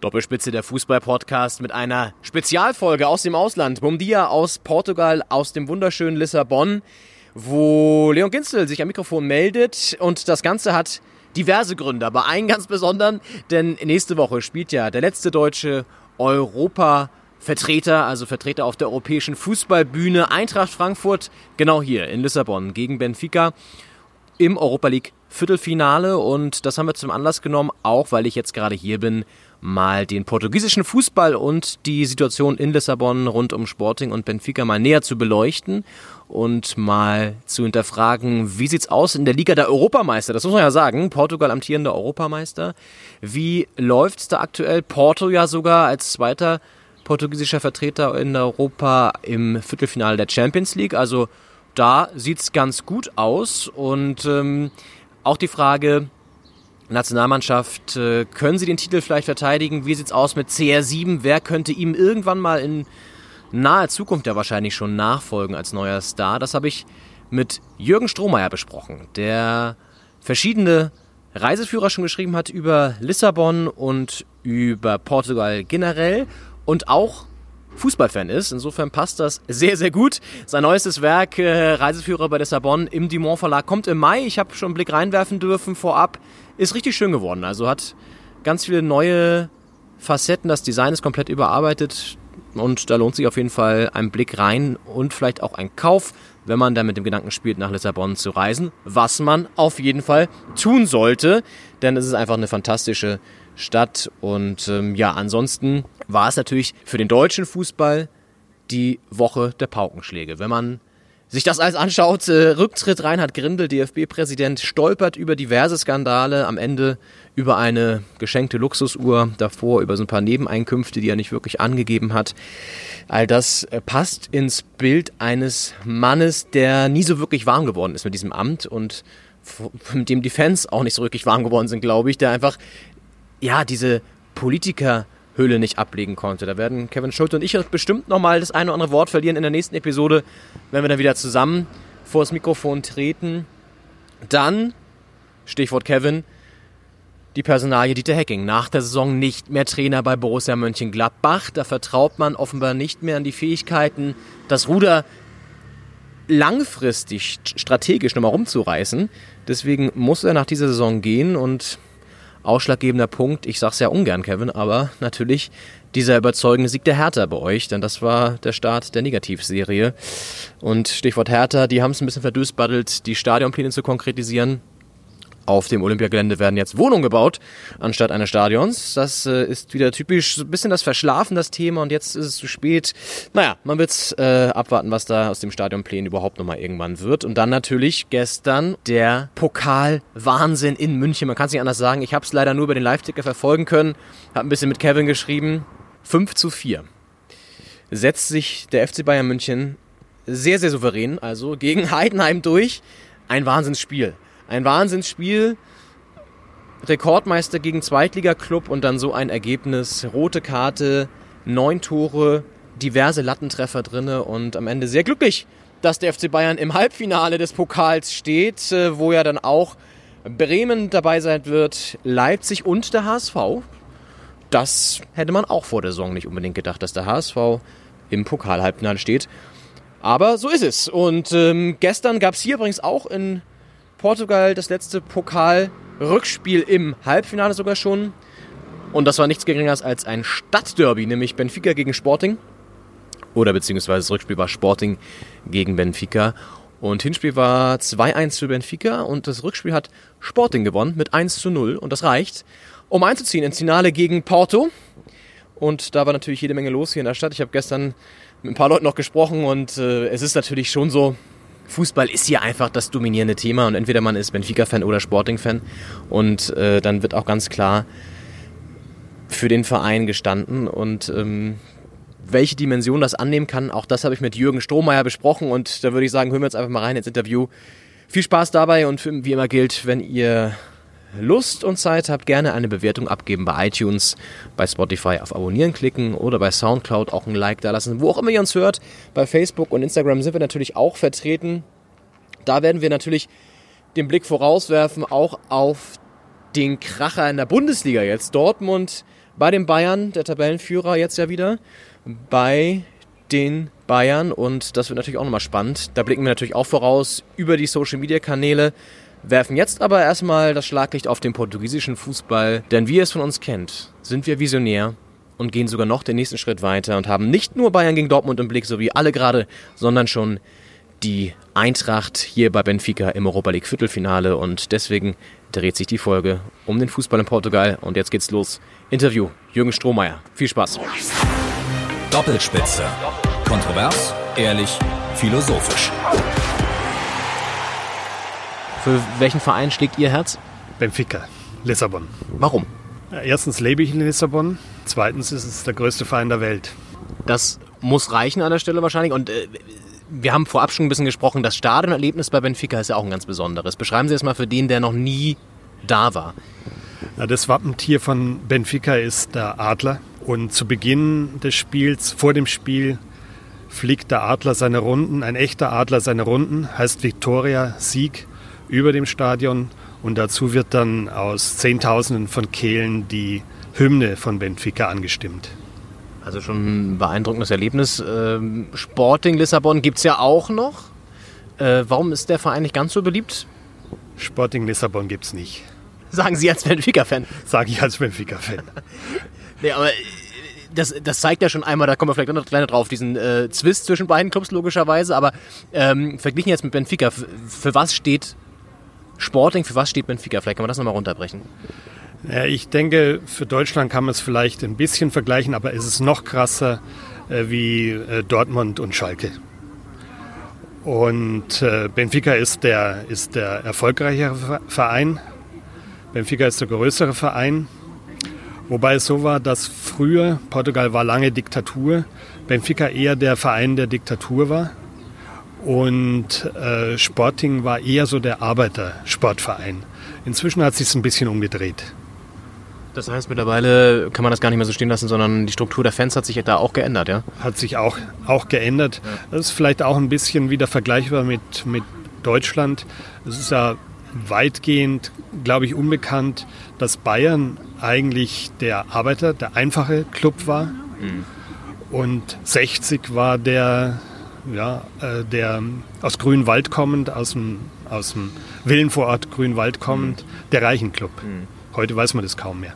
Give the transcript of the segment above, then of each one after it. Doppelspitze, der Fußball-Podcast mit einer Spezialfolge aus dem Ausland. Bom dia aus Portugal, aus dem wunderschönen Lissabon, wo Leon Ginzel sich am Mikrofon meldet. Und das Ganze hat diverse Gründe, aber einen ganz besonderen, denn nächste Woche spielt ja der letzte deutsche Europa-Vertreter, also Vertreter auf der europäischen Fußballbühne, Eintracht Frankfurt, genau hier in Lissabon gegen Benfica im Europa-League-Viertelfinale. Und das haben wir zum Anlass genommen, auch weil ich jetzt gerade hier bin, mal den portugiesischen Fußball und die Situation in Lissabon rund um Sporting und Benfica mal näher zu beleuchten und mal zu hinterfragen, wie sieht's aus in der Liga der Europameister? Das muss man ja sagen, Portugal amtierender Europameister. Wie läuft's da aktuell? Porto ja sogar als zweiter portugiesischer Vertreter in Europa im Viertelfinale der Champions League. Also da sieht's ganz gut aus. Und auch die Frage, Nationalmannschaft, können sie den Titel vielleicht verteidigen? Wie sieht's aus mit CR7? Wer könnte ihm irgendwann mal in naher Zukunft ja wahrscheinlich schon nachfolgen als neuer Star? Das habe ich mit Jürgen Strohmeier besprochen, der verschiedene Reiseführer schon geschrieben hat über Lissabon und über Portugal generell und auch Fußballfan ist. Insofern passt das sehr, sehr gut. Sein neuestes Werk, Reiseführer bei Lissabon im DuMont Verlag, kommt im Mai. Ich habe schon einen Blick reinwerfen dürfen vorab. Ist richtig schön geworden. Also hat ganz viele neue Facetten. Das Design ist komplett überarbeitet. Und da lohnt sich auf jeden Fall ein Blick rein und vielleicht auch ein Kauf, wenn man da mit dem Gedanken spielt, nach Lissabon zu reisen. Was man auf jeden Fall tun sollte. Denn es ist einfach eine fantastische Stadt. Und ansonsten war es natürlich für den deutschen Fußball die Woche der Paukenschläge. Wenn man sich das alles anschaut, Rücktritt Reinhard Grindel, DFB-Präsident, stolpert über diverse Skandale, am Ende über eine geschenkte Luxusuhr, davor über so ein paar Nebeneinkünfte, die er nicht wirklich angegeben hat. All das passt ins Bild eines Mannes, der nie so wirklich warm geworden ist mit diesem Amt und mit dem die Fans auch nicht so wirklich warm geworden sind, glaube ich, der einfach diese Politikerhülle nicht ablegen konnte. Da werden Kevin Schulte und ich bestimmt nochmal das eine oder andere Wort verlieren in der nächsten Episode, wenn wir dann wieder zusammen vor das Mikrofon treten. Dann, Stichwort Kevin, die Personalie Dieter Hecking. Nach der Saison nicht mehr Trainer bei Borussia Mönchengladbach. Da vertraut man offenbar nicht mehr an die Fähigkeiten, das Ruder langfristig strategisch nochmal rumzureißen. Deswegen muss er nach dieser Saison gehen und ausschlaggebender Punkt, ich sag's ja ungern, Kevin, aber natürlich dieser überzeugende Sieg der Hertha bei euch, denn das war der Start der Negativserie. Und Stichwort Hertha, die haben es ein bisschen verdösbaddelt, die Stadionpläne zu konkretisieren. Auf dem Olympiagelände werden jetzt Wohnungen gebaut, anstatt eines Stadions. Das ist wieder typisch, so ein bisschen das Verschlafen, das Thema, und jetzt ist es zu spät. Naja, man wird's abwarten, was da aus dem Stadionplan überhaupt nochmal irgendwann wird. Und dann natürlich gestern der Pokalwahnsinn in München. Man kann es nicht anders sagen. Ich habe es leider nur über den Live-Ticker verfolgen können. Habe ein bisschen mit Kevin geschrieben. 5:4 setzt sich der FC Bayern München sehr, sehr souverän, also gegen Heidenheim durch. Ein Wahnsinnsspiel. Ein Wahnsinnsspiel, Rekordmeister gegen Zweitliga-Club und dann so ein Ergebnis. Rote Karte, 9 Tore, diverse Lattentreffer drinne und am Ende sehr glücklich, dass der FC Bayern im Halbfinale des Pokals steht, wo ja dann auch Bremen dabei sein wird, Leipzig und der HSV. Das hätte man auch vor der Saison nicht unbedingt gedacht, dass der HSV im Pokal-Halbfinale steht. Aber so ist es. Und gestern gab es hier übrigens auch in Portugal das letzte Pokal-Rückspiel im Halbfinale sogar schon. Und das war nichts Geringeres als ein Stadtderby, nämlich Benfica gegen Sporting. Oder beziehungsweise das Rückspiel war Sporting gegen Benfica. Und Hinspiel war 2:1 für Benfica. Und das Rückspiel hat Sporting gewonnen mit 1:0. Und das reicht, um einzuziehen ins Finale gegen Porto. Und da war natürlich jede Menge los hier in der Stadt. Ich habe gestern mit ein paar Leuten noch gesprochen. Und es ist natürlich schon so, Fußball ist hier einfach das dominierende Thema und entweder man ist Benfica-Fan oder Sporting-Fan und dann wird auch ganz klar für den Verein gestanden und welche Dimension das annehmen kann, auch das habe ich mit Jürgen Strohmeier besprochen und da würde ich sagen, hören wir jetzt einfach mal rein ins Interview. Viel Spaß dabei und wie immer gilt, wenn ihr Lust und Zeit habt, gerne eine Bewertung abgeben bei iTunes, bei Spotify auf Abonnieren klicken oder bei Soundcloud auch ein Like da lassen, wo auch immer ihr uns hört. Bei Facebook und Instagram sind wir natürlich auch vertreten. Da werden wir natürlich den Blick vorauswerfen, auch auf den Kracher in der Bundesliga jetzt. Dortmund bei den Bayern, der Tabellenführer jetzt ja wieder, bei den Bayern. Und das wird natürlich auch nochmal spannend. Da blicken wir natürlich auch voraus über die Social-Media-Kanäle, werfen jetzt aber erstmal das Schlaglicht auf den portugiesischen Fußball. Denn wie ihr es von uns kennt, sind wir visionär und gehen sogar noch den nächsten Schritt weiter und haben nicht nur Bayern gegen Dortmund im Blick, so wie alle gerade, sondern schon die Eintracht hier bei Benfica im Europa League Viertelfinale. Und deswegen dreht sich die Folge um den Fußball in Portugal. Und jetzt geht's los. Interview Jürgen Strohmeier. Viel Spaß. Doppelspitze. Kontrovers, ehrlich, philosophisch. Für welchen Verein schlägt Ihr Herz? Benfica, Lissabon. Warum? Erstens lebe ich in Lissabon, zweitens ist es der größte Verein der Welt. Das muss reichen an der Stelle wahrscheinlich. Und wir haben vorab schon ein bisschen gesprochen, das Stadionerlebnis bei Benfica ist ja auch ein ganz besonderes. Beschreiben Sie es mal für den, der noch nie da war. Na, das Wappentier von Benfica ist der Adler. Und zu Beginn des Spiels, vor dem Spiel, fliegt der Adler seine Runden, ein echter Adler seine Runden, heißt Victoria, Sieg, über dem Stadion. Und dazu wird dann aus Zehntausenden von Kehlen die Hymne von Benfica angestimmt. Also schon ein beeindruckendes Erlebnis. Sporting Lissabon gibt es ja auch noch. Warum ist der Verein nicht ganz so beliebt? Sporting Lissabon gibt es nicht. Sagen Sie als Benfica-Fan? Sage ich als Benfica-Fan. Nee, aber das zeigt ja schon einmal, da kommen wir vielleicht noch kleiner drauf, diesen Zwist zwischen beiden Clubs logischerweise. Aber verglichen jetzt mit Benfica, für was steht Sporting, für was steht Benfica? Vielleicht kann man das nochmal runterbrechen. Ja, ich denke, für Deutschland kann man es vielleicht ein bisschen vergleichen, aber es ist noch krasser wie Dortmund und Schalke. Und Benfica ist der erfolgreichere Verein. Benfica ist der größere Verein. Wobei es so war, dass früher, Portugal war lange Diktatur, Benfica eher der Verein der Diktatur war. Und Sporting war eher so der Arbeitersportverein. Inzwischen hat es sich ein bisschen umgedreht. Das heißt, mittlerweile kann man das gar nicht mehr so stehen lassen, sondern die Struktur der Fans hat sich da auch geändert, ja? Hat sich auch geändert. Ja. Das ist vielleicht auch ein bisschen wieder vergleichbar mit Deutschland. Es ist ja weitgehend, glaube ich, unbekannt, dass Bayern eigentlich der Arbeiter, der einfache Club war. Mhm. Und 60 war der aus Grünwald kommend, aus dem Villenvorort Grünwald kommend, der Reichenclub. Mhm. Heute weiß man das kaum mehr.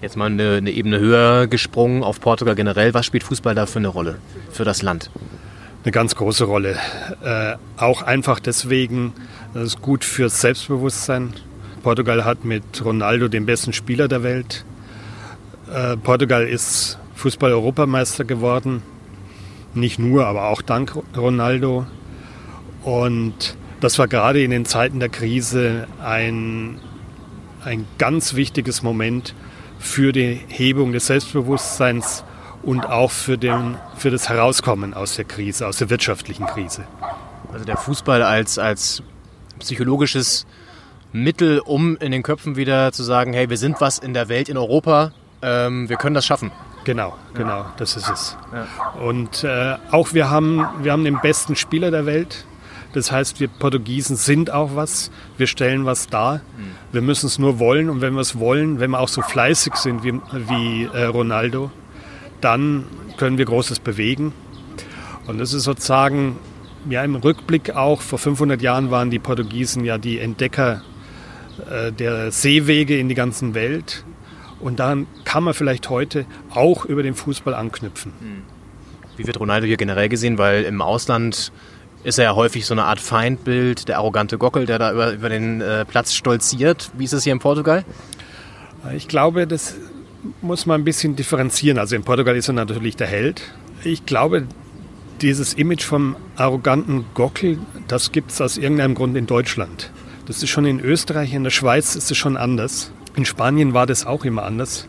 Jetzt mal eine Ebene höher gesprungen auf Portugal generell. Was spielt Fußball da für eine Rolle, für das Land? Eine ganz große Rolle. Auch einfach deswegen, das ist gut fürs Selbstbewusstsein. Portugal hat mit Ronaldo den besten Spieler der Welt. Portugal ist Fußball-Europameister geworden. Nicht nur, aber auch dank Ronaldo. Und das war gerade in den Zeiten der Krise ein ganz wichtiges Moment für die Hebung des Selbstbewusstseins und auch für das Herauskommen aus der Krise, aus der wirtschaftlichen Krise. Also der Fußball als psychologisches Mittel, um in den Köpfen wieder zu sagen, hey, wir sind was in der Welt, in Europa, wir können das schaffen. Genau, ja. Das ist es. Ja. Und auch wir haben den besten Spieler der Welt. Das heißt, wir Portugiesen sind auch was. Wir stellen was dar. Wir müssen es nur wollen. Und wenn wir es wollen, wenn wir auch so fleißig sind wie Ronaldo, dann können wir Großes bewegen. Und das ist sozusagen, ja, im Rückblick auch, vor 500 Jahren waren die Portugiesen ja die Entdecker der Seewege in die ganze Welt. Und daran kann man vielleicht heute auch über den Fußball anknüpfen. Wie wird Ronaldo hier generell gesehen? Weil im Ausland ist er ja häufig so eine Art Feindbild, der arrogante Gockel, der da über den Platz stolziert. Wie ist es hier in Portugal? Ich glaube, das muss man ein bisschen differenzieren. Also in Portugal ist er natürlich der Held. Ich glaube, dieses Image vom arroganten Gockel, das gibt es aus irgendeinem Grund in Deutschland. Das ist schon in Österreich, in der Schweiz ist es schon anders. In Spanien war das auch immer anders.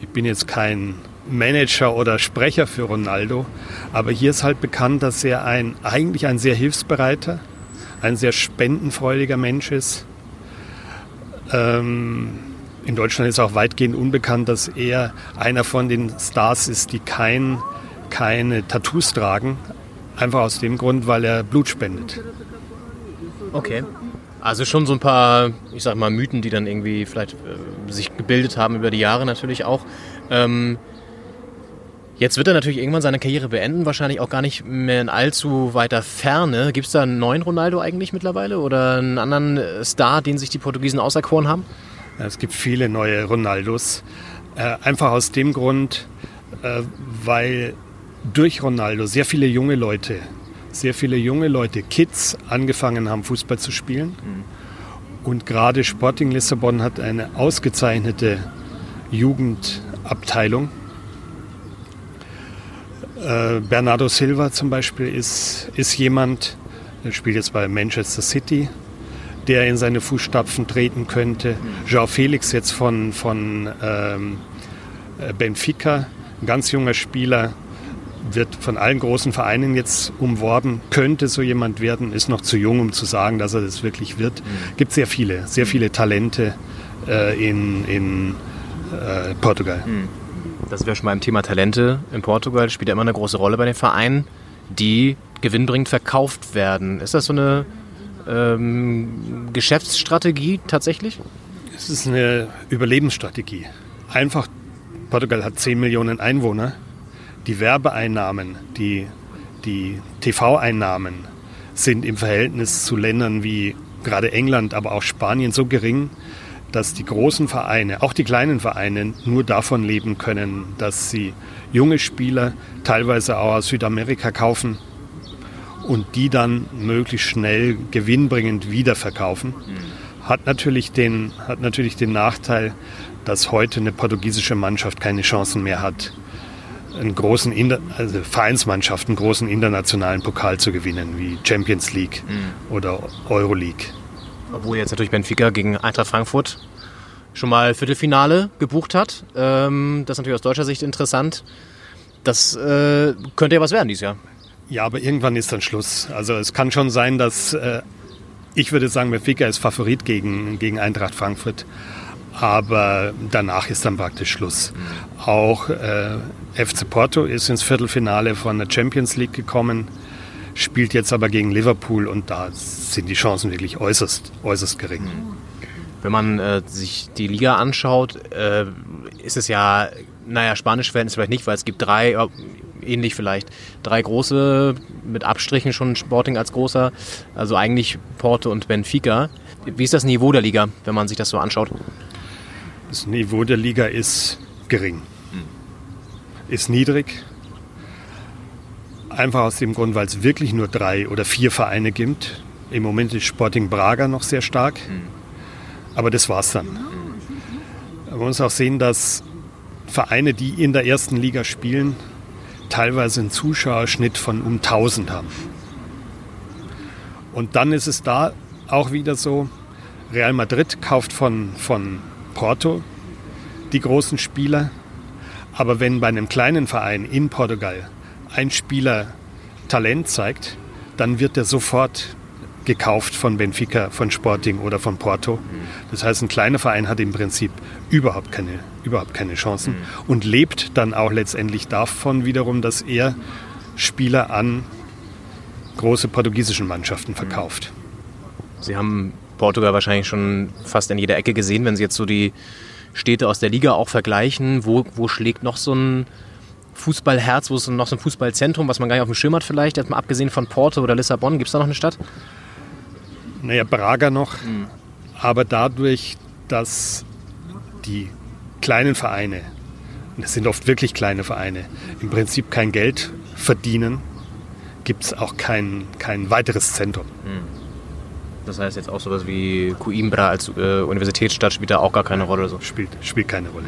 Ich bin jetzt kein Manager oder Sprecher für Ronaldo, aber hier ist halt bekannt, dass er eigentlich ein sehr hilfsbereiter, ein sehr spendenfreudiger Mensch ist. In Deutschland ist auch weitgehend unbekannt, dass er einer von den Stars ist, die keine Tattoos tragen, einfach aus dem Grund, weil er Blut spendet. Okay. Also schon so ein paar, ich sag mal, Mythen, die dann irgendwie vielleicht sich gebildet haben über die Jahre natürlich auch. Jetzt wird er natürlich irgendwann seine Karriere beenden, wahrscheinlich auch gar nicht mehr in allzu weiter Ferne. Gibt es da einen neuen Ronaldo eigentlich mittlerweile oder einen anderen Star, den sich die Portugiesen auserkoren haben? Es gibt viele neue Ronaldos. Einfach aus dem Grund, weil durch Ronaldo sehr viele junge Leute, Kids, angefangen haben, Fußball zu spielen. Und gerade Sporting Lissabon hat eine ausgezeichnete Jugendabteilung. Bernardo Silva zum Beispiel ist jemand, der spielt jetzt bei Manchester City, der in seine Fußstapfen treten könnte. João Félix jetzt von Benfica, ein ganz junger Spieler, wird von allen großen Vereinen jetzt umworben, könnte so jemand werden, ist noch zu jung, um zu sagen, dass er das wirklich wird. Gibt sehr viele Talente in Portugal. Das wäre schon beim Thema Talente. In Portugal spielt ja immer eine große Rolle bei den Vereinen, die gewinnbringend verkauft werden. Ist das so eine Geschäftsstrategie tatsächlich? Es ist eine Überlebensstrategie. Einfach, Portugal hat 10 Millionen Einwohner. Die Werbeeinnahmen, die TV-Einnahmen sind im Verhältnis zu Ländern wie gerade England, aber auch Spanien so gering, dass die großen Vereine, auch die kleinen Vereine, nur davon leben können, dass sie junge Spieler teilweise auch aus Südamerika kaufen und die dann möglichst schnell gewinnbringend wiederverkaufen. Hat natürlich den Nachteil, dass heute eine portugiesische Mannschaft keine Chancen mehr hat, Vereinsmannschaften einen großen internationalen Pokal zu gewinnen, wie Champions League oder Euroleague. Obwohl jetzt natürlich Benfica gegen Eintracht Frankfurt schon mal Viertelfinale gebucht hat. Das ist natürlich aus deutscher Sicht interessant. Das könnte ja was werden dieses Jahr. Ja, aber irgendwann ist dann Schluss. Also es kann schon sein, dass, ich würde sagen, Benfica ist Favorit gegen Eintracht Frankfurt. Aber danach ist dann praktisch Schluss. Auch FC Porto ist ins Viertelfinale von der Champions League gekommen, spielt jetzt aber gegen Liverpool und da sind die Chancen wirklich äußerst, äußerst gering. Wenn man sich die Liga anschaut, ist es ja, naja, spanische Verhältnisse vielleicht nicht, weil es gibt drei große, mit Abstrichen schon Sporting als großer, also eigentlich Porto und Benfica. Wie ist das Niveau der Liga, wenn man sich das so anschaut? Das Niveau der Liga ist gering, ist niedrig. Einfach aus dem Grund, weil es wirklich nur 3 oder 4 Vereine gibt. Im Moment ist Sporting Braga noch sehr stark, aber das war's dann. Man muss auch sehen, dass Vereine, die in der ersten Liga spielen, teilweise einen Zuschauerschnitt von um 1000 haben. Und dann ist es da auch wieder so, Real Madrid kauft von Porto die großen Spieler, aber wenn bei einem kleinen Verein in Portugal ein Spieler Talent zeigt, dann wird er sofort gekauft von Benfica, von Sporting oder von Porto. Das heißt, ein kleiner Verein hat im Prinzip überhaupt keine Chancen und lebt dann auch letztendlich davon wiederum, dass er Spieler an große portugiesische Mannschaften verkauft. Sie haben Portugal wahrscheinlich schon fast in jeder Ecke gesehen, wenn Sie jetzt so die Städte aus der Liga auch vergleichen. Wo schlägt noch so ein Fußballherz, wo ist noch so ein Fußballzentrum, was man gar nicht auf dem Schirm hat vielleicht? Jetzt mal abgesehen von Porto oder Lissabon, gibt es da noch eine Stadt? Naja, Braga noch. Aber dadurch, dass die kleinen Vereine, und das sind oft wirklich kleine Vereine, im Prinzip kein Geld verdienen, gibt es auch kein weiteres Zentrum. Das heißt jetzt auch sowas wie Coimbra als Universitätsstadt spielt da auch gar keine Rolle? Oder so? Spielt keine Rolle.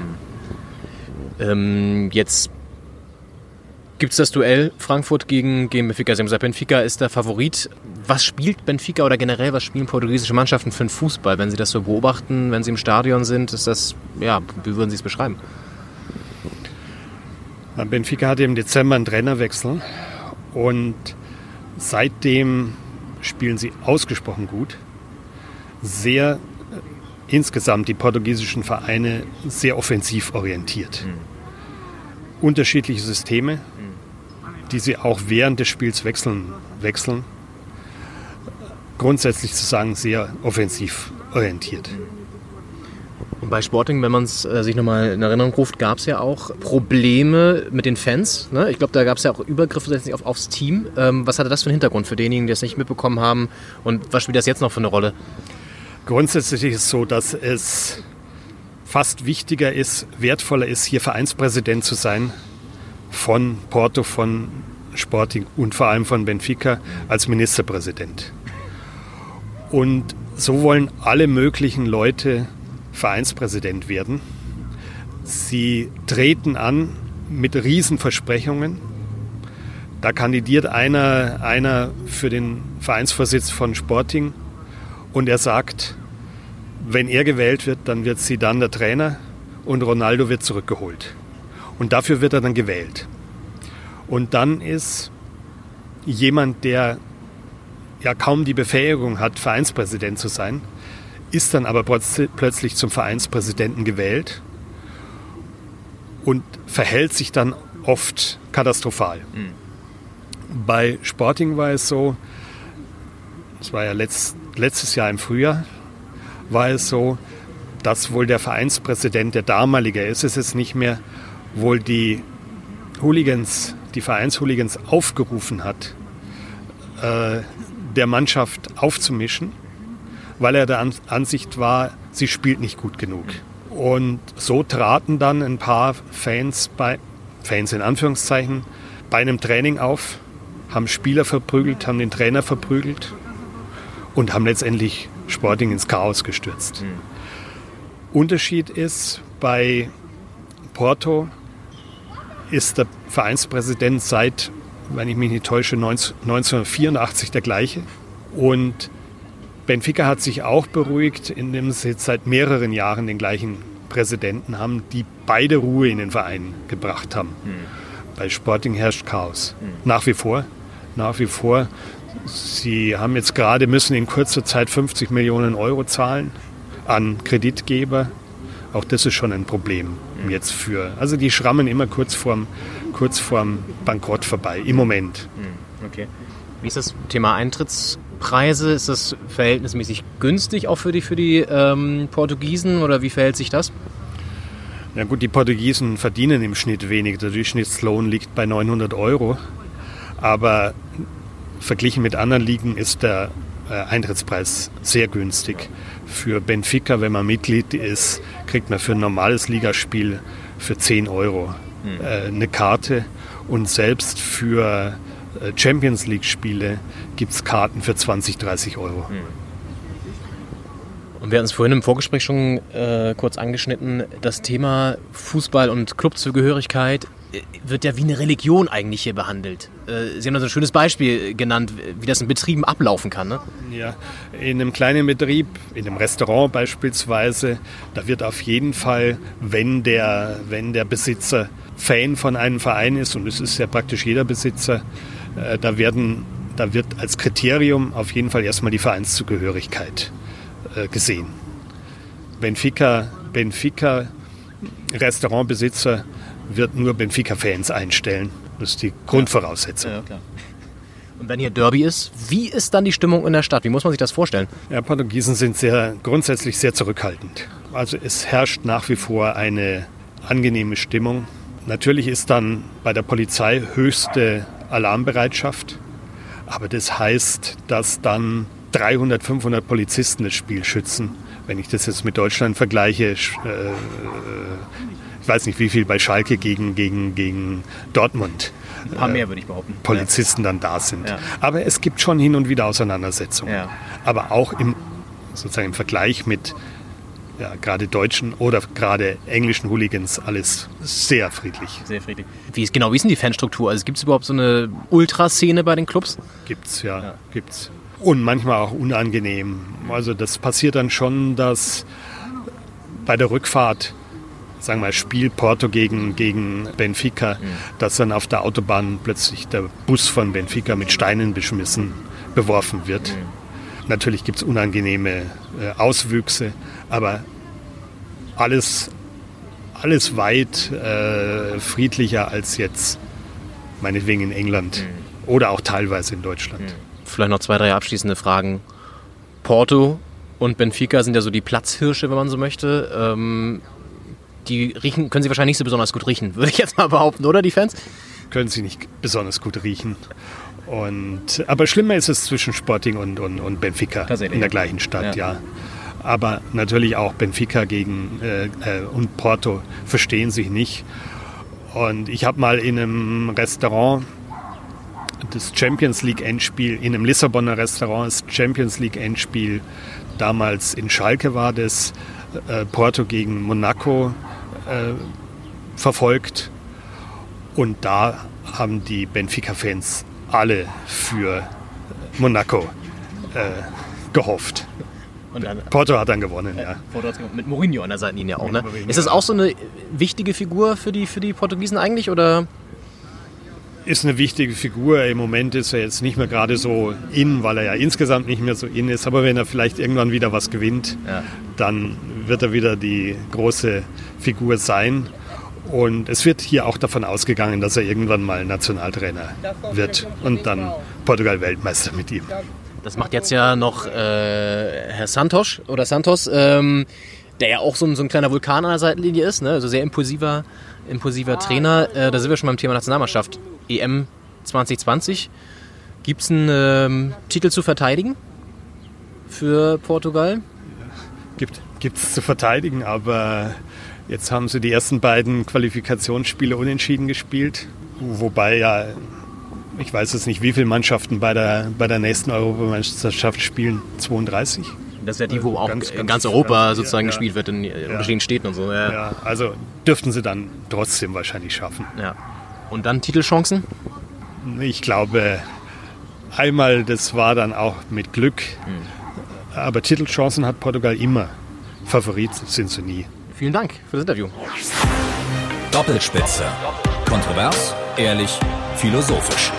Jetzt gibt es das Duell Frankfurt gegen Benfica. Sie haben gesagt, Benfica ist der Favorit. Was spielt Benfica oder generell, was spielen portugiesische Mannschaften für einen Fußball? Wenn Sie das so beobachten, wenn Sie im Stadion sind, ist das, ja, wie würden Sie es beschreiben? Benfica hatte im Dezember einen Trainerwechsel und seitdem spielen sie ausgesprochen gut. Sehr insgesamt die portugiesischen Vereine sehr offensiv orientiert. Unterschiedliche Systeme, die sie auch während des Spiels wechseln. grundsätzlich zu sagen, sehr offensiv orientiert. Und bei Sporting, wenn man es sich nochmal in Erinnerung ruft, gab es ja auch Probleme mit den Fans. Ne? Ich glaube, da gab es ja auch Übergriffe aufs Team. Was hatte das für einen Hintergrund für denjenigen, die es nicht mitbekommen haben? Und was spielt das jetzt noch für eine Rolle? Grundsätzlich ist es so, dass es fast wichtiger ist, wertvoller ist, hier Vereinspräsident zu sein von Porto, von Sporting und vor allem von Benfica als Ministerpräsident. Und so wollen alle möglichen Leute Vereinspräsident werden. Sie treten an mit Riesenversprechungen. Da kandidiert einer für den Vereinsvorsitz von Sporting und er sagt, wenn er gewählt wird, dann wird Zidane der Trainer und Ronaldo wird zurückgeholt. Und dafür wird er dann gewählt. Und dann ist jemand, der ja kaum die Befähigung hat, Vereinspräsident zu sein, ist dann aber plötzlich zum Vereinspräsidenten gewählt und verhält sich dann oft katastrophal. Mhm. Bei Sporting war es so, das war ja letztes Jahr im Frühjahr, war es so, dass wohl der Vereinspräsident, der damalige ist, es jetzt nicht mehr, wohl die Hooligans, die Vereinshooligans aufgerufen hat, der Mannschaft aufzumischen, weil er der Ansicht war, sie spielt nicht gut genug. Und so traten dann ein paar Fans in Anführungszeichen, bei einem Training auf, haben Spieler verprügelt, haben den Trainer verprügelt und haben letztendlich Sporting ins Chaos gestürzt. Mhm. Unterschied ist, bei Porto ist der Vereinspräsident seit, wenn ich mich nicht täusche, 1984 der gleiche. Und Benfica hat sich auch beruhigt, indem sie jetzt seit mehreren Jahren den gleichen Präsidenten haben, die beide Ruhe in den Verein gebracht haben. Mhm. Bei Sporting herrscht Chaos. Mhm. Nach wie vor. Sie haben jetzt gerade, müssen in kurzer Zeit 50 Millionen Euro zahlen an Kreditgeber. Auch das ist schon ein Problem jetzt für. Also die schrammen immer kurz vorm Bankrott vorbei, im Moment. Okay. Wie ist das Thema Eintrittspreise? Ist das verhältnismäßig günstig auch für die Portugiesen oder wie verhält sich das? Na gut, die Portugiesen verdienen im Schnitt wenig. Der Durchschnittslohn liegt bei 900 Euro. Aber verglichen mit anderen Ligen ist der Eintrittspreis sehr günstig. Für Benfica, wenn man Mitglied ist, kriegt man für ein normales Ligaspiel für 10 Euro eine Karte. Und selbst für Champions League-Spiele gibt es Karten für 20, 30 Euro. Und wir hatten es vorhin im Vorgespräch schon kurz angeschnitten, das Thema Fußball und Clubzugehörigkeit wird ja wie eine Religion eigentlich hier behandelt. Sie haben da so ein schönes Beispiel genannt, wie das in Betrieben ablaufen kann, ne? Ja, in einem kleinen Betrieb, in einem Restaurant beispielsweise, da wird auf jeden Fall, wenn der Besitzer Fan von einem Verein ist, und es ist ja praktisch jeder Besitzer, da wird als Kriterium auf jeden Fall erstmal die Vereinszugehörigkeit gesehen. Benfica Restaurantbesitzer wird nur Benfica-Fans einstellen. Das ist die Grundvoraussetzung. Ja, klar. Und wenn hier Derby ist, wie ist dann die Stimmung in der Stadt? Wie muss man sich das vorstellen? Ja, Portugiesen sind grundsätzlich sehr zurückhaltend. Also es herrscht nach wie vor eine angenehme Stimmung. Natürlich ist dann bei der Polizei höchste Alarmbereitschaft. Aber das heißt, dass dann 300, 500 Polizisten das Spiel schützen. Wenn ich das jetzt mit Deutschland vergleiche, ich weiß nicht, wie viel bei Schalke gegen Dortmund. Ein paar mehr, würde ich behaupten. Polizisten dann da sind. Ja. Aber es gibt schon hin und wieder Auseinandersetzungen. Ja. Aber auch sozusagen im Vergleich mit gerade deutschen oder gerade englischen Hooligans alles sehr friedlich. Sehr friedlich. Wie ist denn die Fanstruktur? Also gibt es überhaupt so eine Ultraszene bei den Clubs? Gibt's, ja. Gibt's. Und manchmal auch unangenehm. Also das passiert dann schon, dass bei der Rückfahrt, sagen wir mal, Spiel Porto gegen Benfica, dass dann auf der Autobahn plötzlich der Bus von Benfica mit Steinen beworfen wird. Mhm. Natürlich gibt es unangenehme Auswüchse, aber alles weit friedlicher als jetzt, meinetwegen in England oder auch teilweise in Deutschland. Mhm. Vielleicht noch 2, 3 abschließende Fragen. Porto und Benfica sind ja so die Platzhirsche, wenn man so möchte. Die riechen, können sie wahrscheinlich nicht so besonders gut riechen, würde ich jetzt mal behaupten, oder die Fans? Können sie nicht besonders gut riechen. Aber schlimmer ist es zwischen Sporting und Benfica in der gleichen Stadt, ja. Aber natürlich auch Benfica und Porto verstehen sich nicht. Und ich habe mal in einem Restaurant das Champions League Endspiel, in einem Lissabonner Restaurant das Champions League Endspiel, damals in Schalke war das, Porto gegen Monaco verfolgt. Und da haben die Benfica-Fans alle für Monaco gehofft. Und dann, Porto hat dann gewonnen, ja. Porto hat gewonnen, mit Mourinho an der Seitenlinie auch, ne? Ist das auch so eine wichtige Figur für die Portugiesen eigentlich, oder? Ist eine wichtige Figur. Im Moment ist er jetzt nicht mehr gerade so in, weil er ja insgesamt nicht mehr so in ist. Aber wenn er vielleicht irgendwann wieder was gewinnt, ja, dann wird er wieder die große Figur sein. Und es wird hier auch davon ausgegangen, dass er irgendwann mal Nationaltrainer wird und dann Portugal Weltmeister mit ihm. Das macht jetzt ja noch Herr Santos, oder Santos, der ja auch so ein kleiner Vulkan an der Seitenlinie ist, ne? Also sehr impulsiver Trainer. Da sind wir schon beim Thema Nationalmannschaft. EM 2020. Gibt es einen Titel zu verteidigen für Portugal? Gibt es zu verteidigen, aber jetzt haben sie die ersten beiden Qualifikationsspiele unentschieden gespielt. Wobei ja, ich weiß jetzt nicht, wie viele Mannschaften bei der nächsten Europameisterschaft spielen. 32? Das ist ja die, wo auch ganz Europa sozusagen gespielt wird in verschiedenen Städten und so. Ja. Ja, also dürften sie dann trotzdem wahrscheinlich schaffen. Ja. Und dann Titelchancen? Ich glaube, einmal, das war dann auch mit Glück. Aber Titelchancen hat Portugal immer. Favorit sind sie nie. Vielen Dank für das Interview. Doppelspitze. Kontrovers, ehrlich, philosophisch.